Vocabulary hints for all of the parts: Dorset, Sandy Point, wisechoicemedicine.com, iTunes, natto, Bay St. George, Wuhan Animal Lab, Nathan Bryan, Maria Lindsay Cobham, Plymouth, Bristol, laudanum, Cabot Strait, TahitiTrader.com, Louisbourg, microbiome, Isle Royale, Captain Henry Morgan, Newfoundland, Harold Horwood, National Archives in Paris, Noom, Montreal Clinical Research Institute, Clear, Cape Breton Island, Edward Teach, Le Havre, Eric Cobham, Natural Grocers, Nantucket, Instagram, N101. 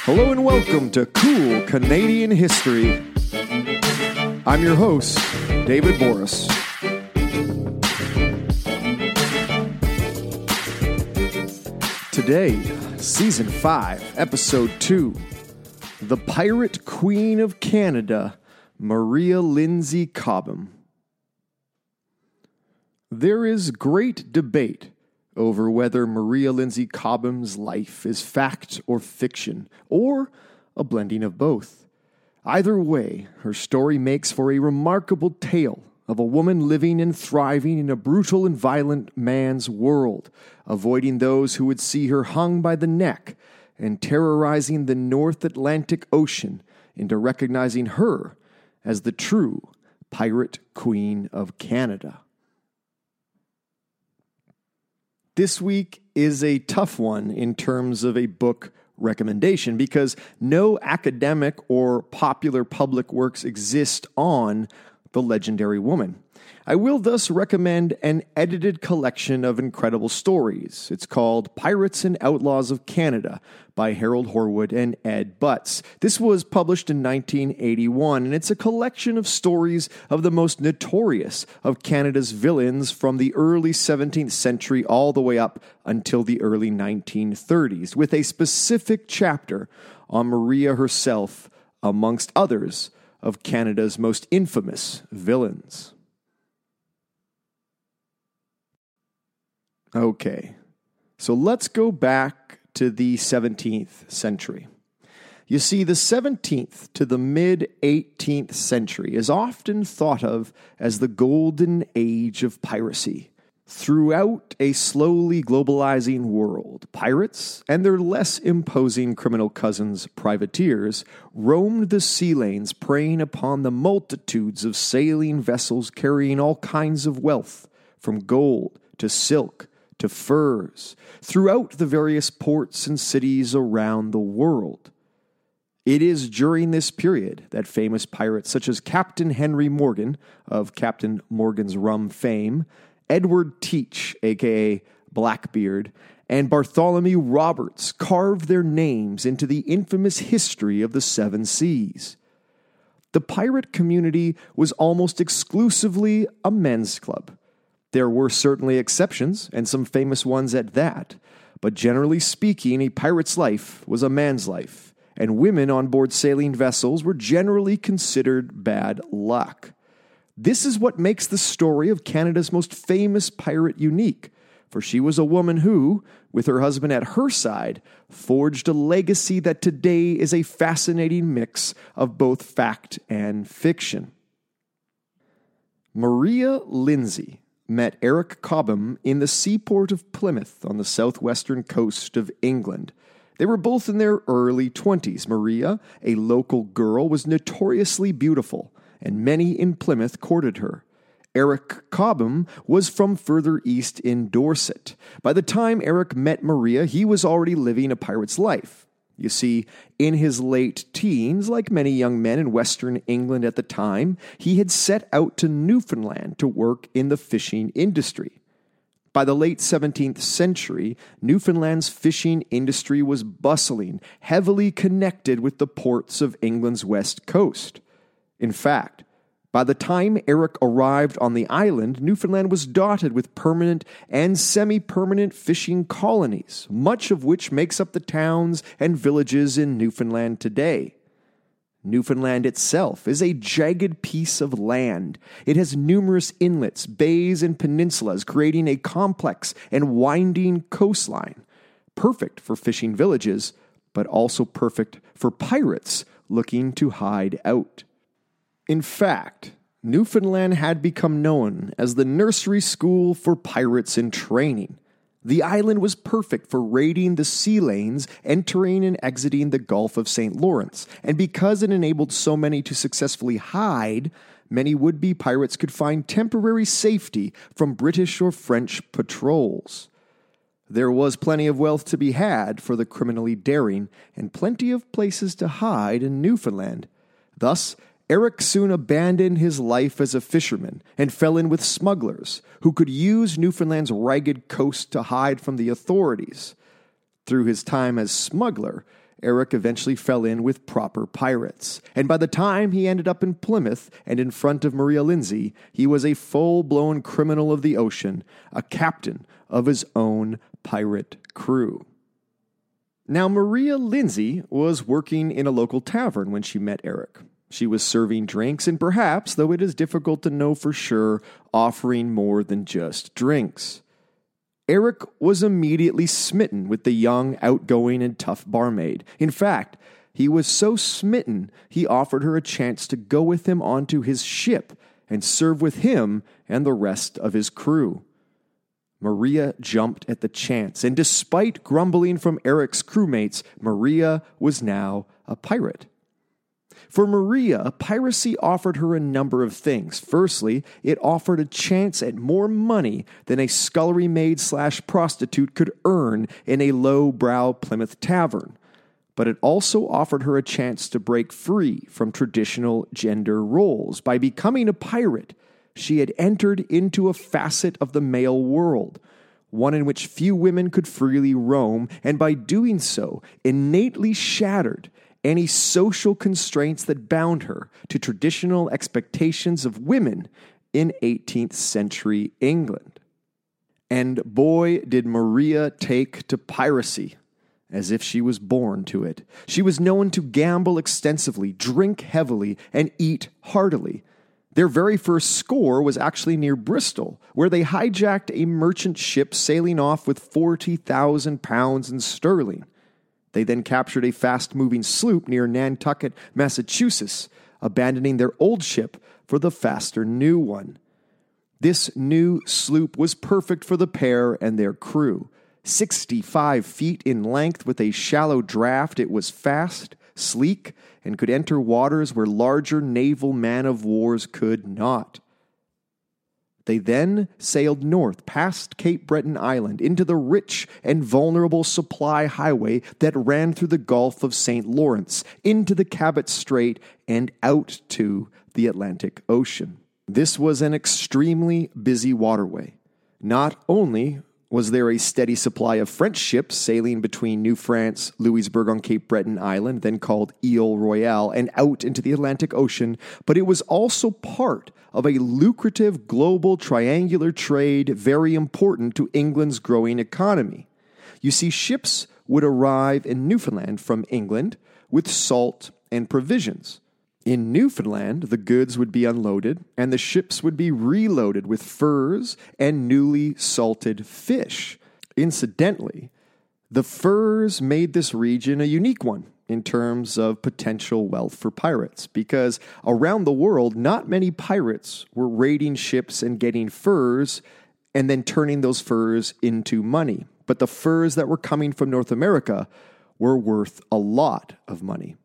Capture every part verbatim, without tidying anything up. Hello and welcome to Cool Canadian History. I'm your host, David Boris. Today, Season five, Episode two, The Pirate Queen of Canada, Maria Lindsay Cobham. There is great debate over whether Maria Lindsay Cobham's life is fact or fiction, or a blending of both. Either way, her story makes for a remarkable tale of a woman living and thriving in a brutal and violent man's world, avoiding those who would see her hung by the neck and terrorizing the North Atlantic Ocean into recognizing her as the true Pirate Queen of Canada. This week is a tough one in terms of a book recommendation because no academic or popular public works exist on the legendary woman. I will thus recommend an edited collection of incredible stories. It's called Pirates and Outlaws of Canada by Harold Horwood and Ed Butts. This was published in nineteen eighty-one, and it's a collection of stories of the most notorious of Canada's villains from the early seventeenth century all the way up until the early nineteen thirties, with a specific chapter on Maria herself, amongst others, of Canada's most infamous villains. Okay, so let's go back to the seventeenth century. You see, the seventeenth to the mid-eighteenth century is often thought of as the golden age of piracy. Throughout a slowly globalizing world, pirates and their less imposing criminal cousins, privateers, roamed the sea lanes, preying upon the multitudes of sailing vessels carrying all kinds of wealth, from gold to silk to furs, throughout the various ports and cities around the world. It is during this period that famous pirates such as Captain Henry Morgan, of Captain Morgan's Rum fame, Edward Teach, a k a. Blackbeard, and Bartholomew Roberts carved their names into the infamous history of the Seven Seas. The pirate community was almost exclusively a men's club. There were certainly exceptions, and some famous ones at that, but generally speaking, a pirate's life was a man's life, and women on board sailing vessels were generally considered bad luck. This is what makes the story of Canada's most famous pirate unique, for she was a woman who, with her husband at her side, forged a legacy that today is a fascinating mix of both fact and fiction. Maria Lindsay met Eric Cobham in the seaport of Plymouth on the southwestern coast of England. They were both in their early twenties. Maria, a local girl, was notoriously beautiful, and many in Plymouth courted her. Eric Cobham was from further east in Dorset. By the time Eric met Maria, he was already living a pirate's life. You see, in his late teens, like many young men in Western England at the time, he had set out to Newfoundland to work in the fishing industry. By the late seventeenth century, Newfoundland's fishing industry was bustling, heavily connected with the ports of England's west coast. In fact, by the time Eric arrived on the island, Newfoundland was dotted with permanent and semi-permanent fishing colonies, much of which makes up the towns and villages in Newfoundland today. Newfoundland itself is a jagged piece of land. It has numerous inlets, bays, and peninsulas, creating a complex and winding coastline, perfect for fishing villages, but also perfect for pirates looking to hide out. In fact, Newfoundland had become known as the nursery school for pirates in training. The island was perfect for raiding the sea lanes, entering and exiting the Gulf of Saint Lawrence, and because it enabled so many to successfully hide, many would-be pirates could find temporary safety from British or French patrols. There was plenty of wealth to be had for the criminally daring, and plenty of places to hide in Newfoundland. Thus, Eric soon abandoned his life as a fisherman and fell in with smugglers who could use Newfoundland's ragged coast to hide from the authorities. Through his time as smuggler, Eric eventually fell in with proper pirates, and by the time he ended up in Plymouth and in front of Maria Lindsay, he was a full-blown criminal of the ocean, a captain of his own pirate crew. Now, Maria Lindsay was working in a local tavern when she met Eric. She was serving drinks and perhaps, though it is difficult to know for sure, offering more than just drinks. Eric was immediately smitten with the young, outgoing, and tough barmaid. In fact, he was so smitten, he offered her a chance to go with him onto his ship and serve with him and the rest of his crew. Maria jumped at the chance, and despite grumbling from Eric's crewmates, Maria was now a pirate. For Maria, piracy offered her a number of things. Firstly, it offered a chance at more money than a scullery maid slash prostitute could earn in a low-brow Plymouth tavern. But it also offered her a chance to break free from traditional gender roles. By becoming a pirate, she had entered into a facet of the male world, one in which few women could freely roam, and by doing so, innately shattered any social constraints that bound her to traditional expectations of women in eighteenth century England. And boy, did Maria take to piracy, as if she was born to it. She was known to gamble extensively, drink heavily, and eat heartily. Their very first score was actually near Bristol, where they hijacked a merchant ship sailing off with forty thousand pounds in sterling. They then captured a fast-moving sloop near Nantucket, Massachusetts, abandoning their old ship for the faster new one. This new sloop was perfect for the pair and their crew. sixty-five feet in length with a shallow draft, it was fast, sleek, and could enter waters where larger naval man-of-wars could not. They then sailed north past Cape Breton Island into the rich and vulnerable supply highway that ran through the Gulf of Saint Lawrence, into the Cabot Strait, and out to the Atlantic Ocean. This was an extremely busy waterway. Not only was there a steady supply of French ships sailing between New France, Louisbourg on Cape Breton Island, then called Isle Royale, and out into the Atlantic Ocean, but it was also part of a lucrative global triangular trade very important to England's growing economy. You see, ships would arrive in Newfoundland from England with salt and provisions. In Newfoundland, the goods would be unloaded, and the ships would be reloaded with furs and newly salted fish. Incidentally, the furs made this region a unique one in terms of potential wealth for pirates, because around the world, not many pirates were raiding ships and getting furs and then turning those furs into money. But the furs that were coming from North America were worth a lot of money.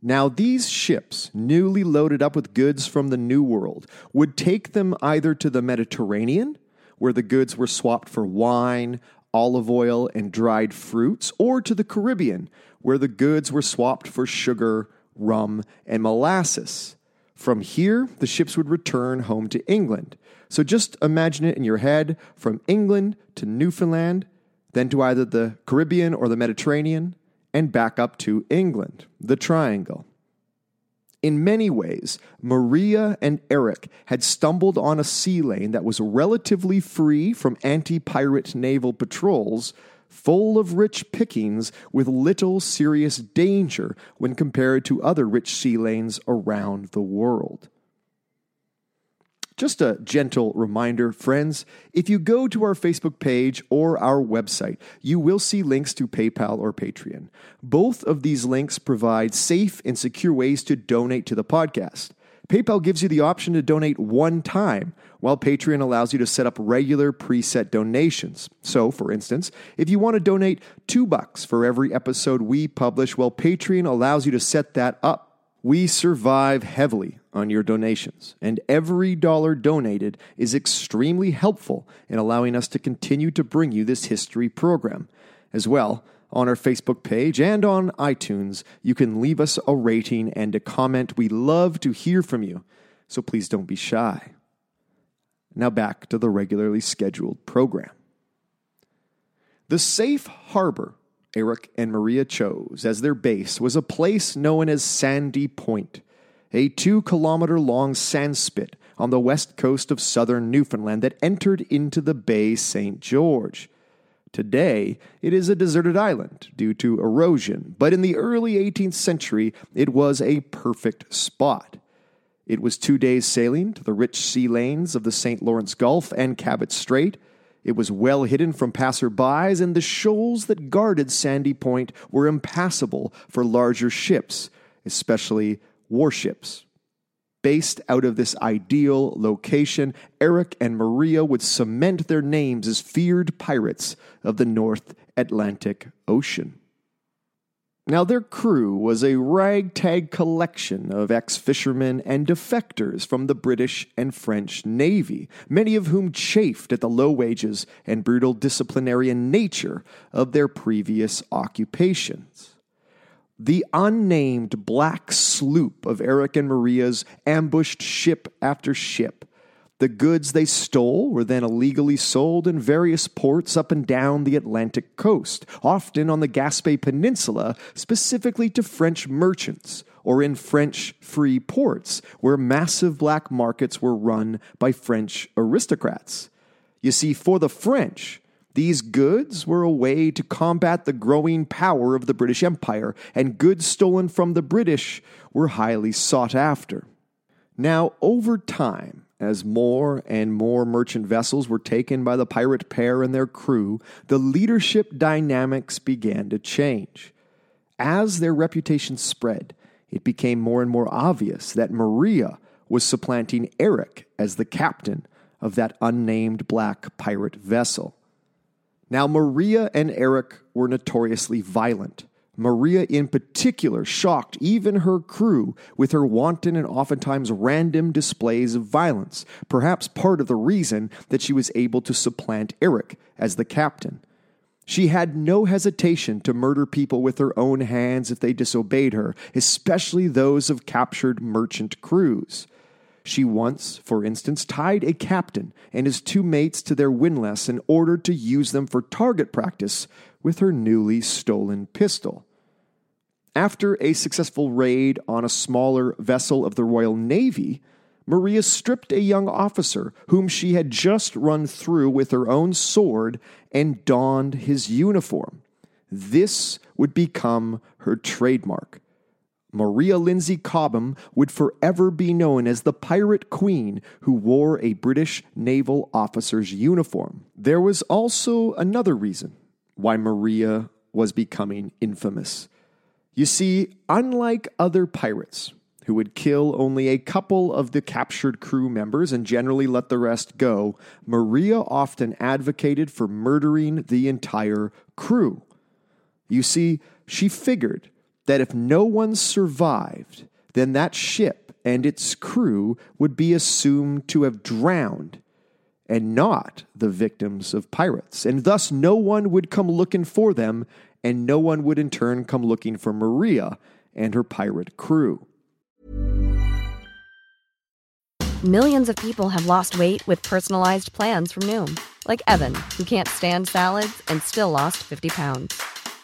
Now, these ships, newly loaded up with goods from the New World, would take them either to the Mediterranean, where the goods were swapped for wine, olive oil, and dried fruits, or to the Caribbean, where the goods were swapped for sugar, rum, and molasses. From here, the ships would return home to England. So just imagine it in your head, from England to Newfoundland, then to either the Caribbean or the Mediterranean, and back up to England, the triangle. In many ways, Maria and Eric had stumbled on a sea lane that was relatively free from anti-pirate naval patrols, full of rich pickings with little serious danger when compared to other rich sea lanes around the world. Just a gentle reminder, friends, if you go to our Facebook page or our website, you will see links to PayPal or Patreon. Both of these links provide safe and secure ways to donate to the podcast. PayPal gives you the option to donate one time, while Patreon allows you to set up regular preset donations. So, for instance, if you want to donate two bucks for every episode we publish, well, Patreon allows you to set that up. We survive heavily on your donations, and every dollar donated is extremely helpful in allowing us to continue to bring you this history program. As well, on our Facebook page and on iTunes, you can leave us a rating and a comment. We love to hear from you, so please don't be shy. Now back to the regularly scheduled program. The safe harbor Eric and Maria chose as their base was a place known as Sandy Point, a two-kilometer-long sandspit on the west coast of southern Newfoundland that entered into the Bay Saint George. Today, it is a deserted island due to erosion, but in the early eighteenth century, it was a perfect spot. It was two days sailing to the rich sea lanes of the Saint Lawrence Gulf and Cabot Strait. It was well hidden from passerbys, and the shoals that guarded Sandy Point were impassable for larger ships, especially warships. Based out of this ideal location, Eric and Maria would cement their names as feared pirates of the North Atlantic Ocean. Now, their crew was a ragtag collection of ex-fishermen and defectors from the British and French Navy, many of whom chafed at the low wages and brutal disciplinarian nature of their previous occupations. The unnamed black sloop of Eric and Maria's ambushed ship after ship. The goods they stole were then illegally sold in various ports up and down the Atlantic coast, often on the Gaspé Peninsula, specifically to French merchants, or in French free ports, where massive black markets were run by French aristocrats. You see, for the French, these goods were a way to combat the growing power of the British Empire, and goods stolen from the British were highly sought after. Now, over time, as more and more merchant vessels were taken by the pirate pair and their crew, the leadership dynamics began to change. As their reputation spread, it became more and more obvious that Maria was supplanting Eric as the captain of that unnamed black pirate vessel. Now, Maria and Eric were notoriously violent. Maria in particular shocked even her crew with her wanton and oftentimes random displays of violence, perhaps part of the reason that she was able to supplant Eric as the captain. She had no hesitation to murder people with her own hands if they disobeyed her, especially those of captured merchant crews. She once, for instance, tied a captain and his two mates to their windlass in order to use them for target practice with her newly stolen pistol. After a successful raid on a smaller vessel of the Royal Navy, Maria stripped a young officer whom she had just run through with her own sword and donned his uniform. This would become her trademark. Maria Lindsay Cobham would forever be known as the pirate queen who wore a British naval officer's uniform. There was also another reason why Maria was becoming infamous. You see, unlike other pirates, who would kill only a couple of the captured crew members and generally let the rest go, Maria often advocated for murdering the entire crew. You see, she figured that if no one survived, then that ship and its crew would be assumed to have drowned, and not the victims of pirates. And thus no one would come looking for them, and no one would in turn come looking for Maria and her pirate crew. Millions of people have lost weight with personalized plans from Noom, like Evan, who can't stand salads and still lost fifty pounds.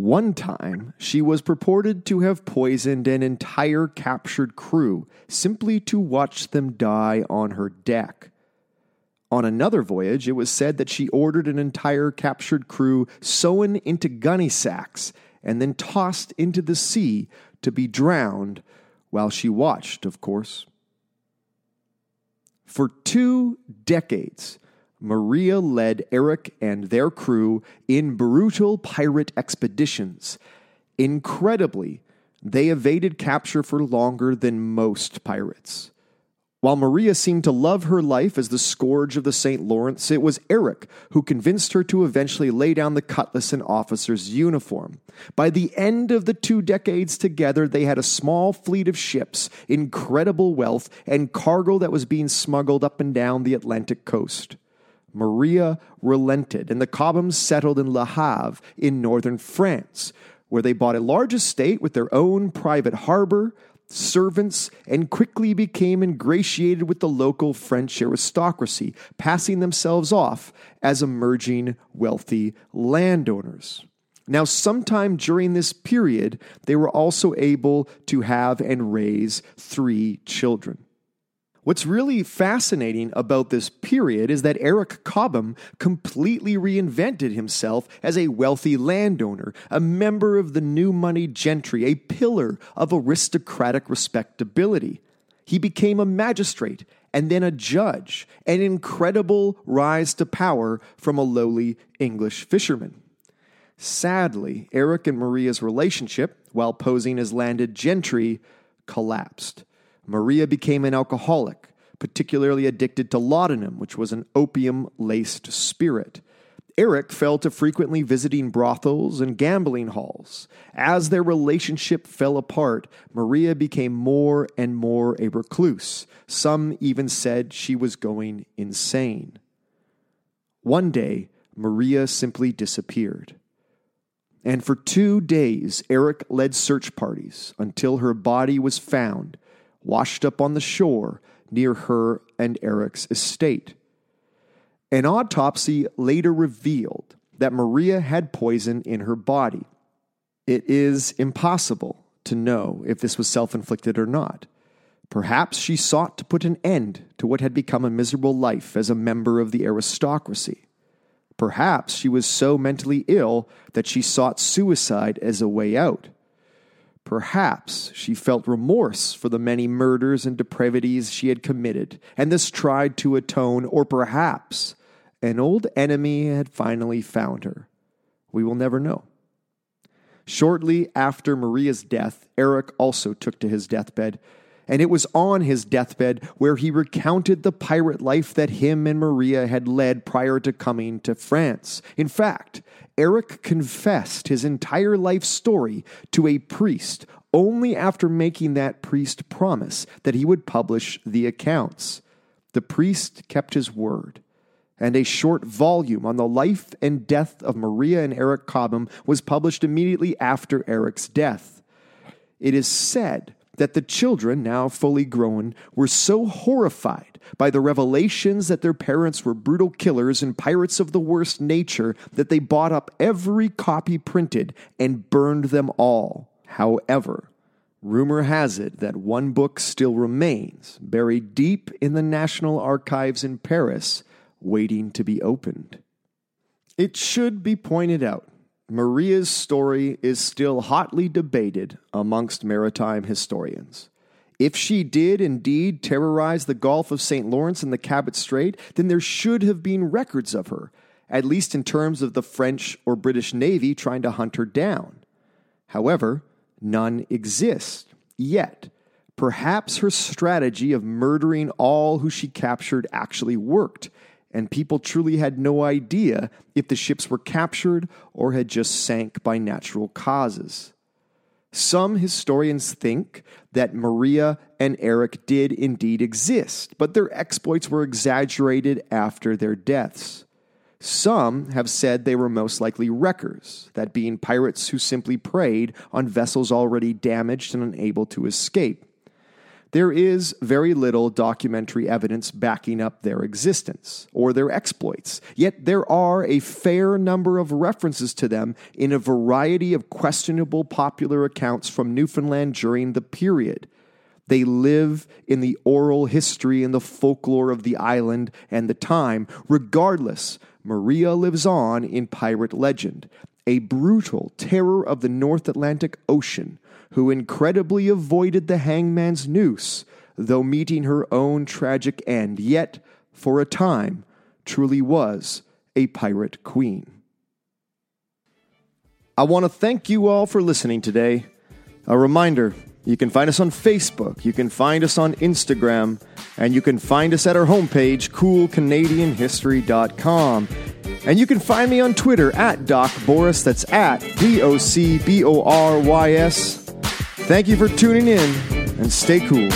One time, she was purported to have poisoned an entire captured crew simply to watch them die on her deck. On another voyage, it was said that she ordered an entire captured crew sewn into gunny sacks and then tossed into the sea to be drowned while she watched, of course. For two decades, Maria led Eric and their crew in brutal pirate expeditions. Incredibly, they evaded capture for longer than most pirates. While Maria seemed to love her life as the scourge of the Saint Lawrence, it was Eric who convinced her to eventually lay down the cutlass and officer's uniform. By the end of the two decades together, they had a small fleet of ships, incredible wealth, and cargo that was being smuggled up and down the Atlantic coast. Maria relented, and the Cobhams settled in Le Havre in northern France, where they bought a large estate with their own private harbor, servants, and quickly became ingratiated with the local French aristocracy, passing themselves off as emerging wealthy landowners. Now, sometime during this period, they were also able to have and raise three children. What's really fascinating about this period is that Eric Cobham completely reinvented himself as a wealthy landowner, a member of the new money gentry, a pillar of aristocratic respectability. He became a magistrate and then a judge, an incredible rise to power from a lowly English fisherman. Sadly, Eric and Maria's relationship, while posing as landed gentry, collapsed. Maria became an alcoholic, particularly addicted to laudanum, which was an opium-laced spirit. Eric fell to frequently visiting brothels and gambling halls. As their relationship fell apart, Maria became more and more a recluse. Some even said she was going insane. One day, Maria simply disappeared. And for two days, Eric led search parties until her body was found, washed up on the shore near her and Eric's estate. An autopsy later revealed that Maria had poison in her body. It is impossible to know if this was self-inflicted or not. Perhaps she sought to put an end to what had become a miserable life as a member of the aristocracy. Perhaps she was so mentally ill that she sought suicide as a way out. Perhaps she felt remorse for the many murders and depravities she had committed, and this tried to atone, or perhaps an old enemy had finally found her. We will never know. Shortly after Maria's death, Eric also took to his deathbed, and it was on his deathbed where he recounted the pirate life that him and Maria had led prior to coming to France. In fact, Eric confessed his entire life story to a priest only after making that priest promise that he would publish the accounts. The priest kept his word, and a short volume on the life and death of Maria and Eric Cobham was published immediately after Eric's death. It is said that the children, now fully grown, were so horrified by the revelations that their parents were brutal killers and pirates of the worst nature that they bought up every copy printed and burned them all. However, rumor has it that one book still remains, buried deep in the National Archives in Paris, waiting to be opened. It should be pointed out, Maria's story is still hotly debated amongst maritime historians. If she did indeed terrorize the Gulf of Saint Lawrence and the Cabot Strait, then there should have been records of her, at least in terms of the French or British Navy trying to hunt her down. However, none exist yet. Perhaps her strategy of murdering all who she captured actually worked, and people truly had no idea if the ships were captured or had just sank by natural causes. Some historians think that Maria and Eric did indeed exist, but their exploits were exaggerated after their deaths. Some have said they were most likely wreckers, that being pirates who simply preyed on vessels already damaged and unable to escape. There is very little documentary evidence backing up their existence or their exploits, yet there are a fair number of references to them in a variety of questionable popular accounts from Newfoundland during the period. They live in the oral history and the folklore of the island and the time. Regardless, Maria lives on in pirate legend, a brutal terror of the North Atlantic Ocean, who incredibly avoided the hangman's noose, though meeting her own tragic end, yet, for a time, truly was a pirate queen. I want to thank you all for listening today. A reminder, you can find us on Facebook, you can find us on Instagram, and you can find us at our homepage, cool canadian history dot com. And you can find me on Twitter, at Doc Boris, that's at D O C B O R Y S. Thank you for tuning in, and stay cool.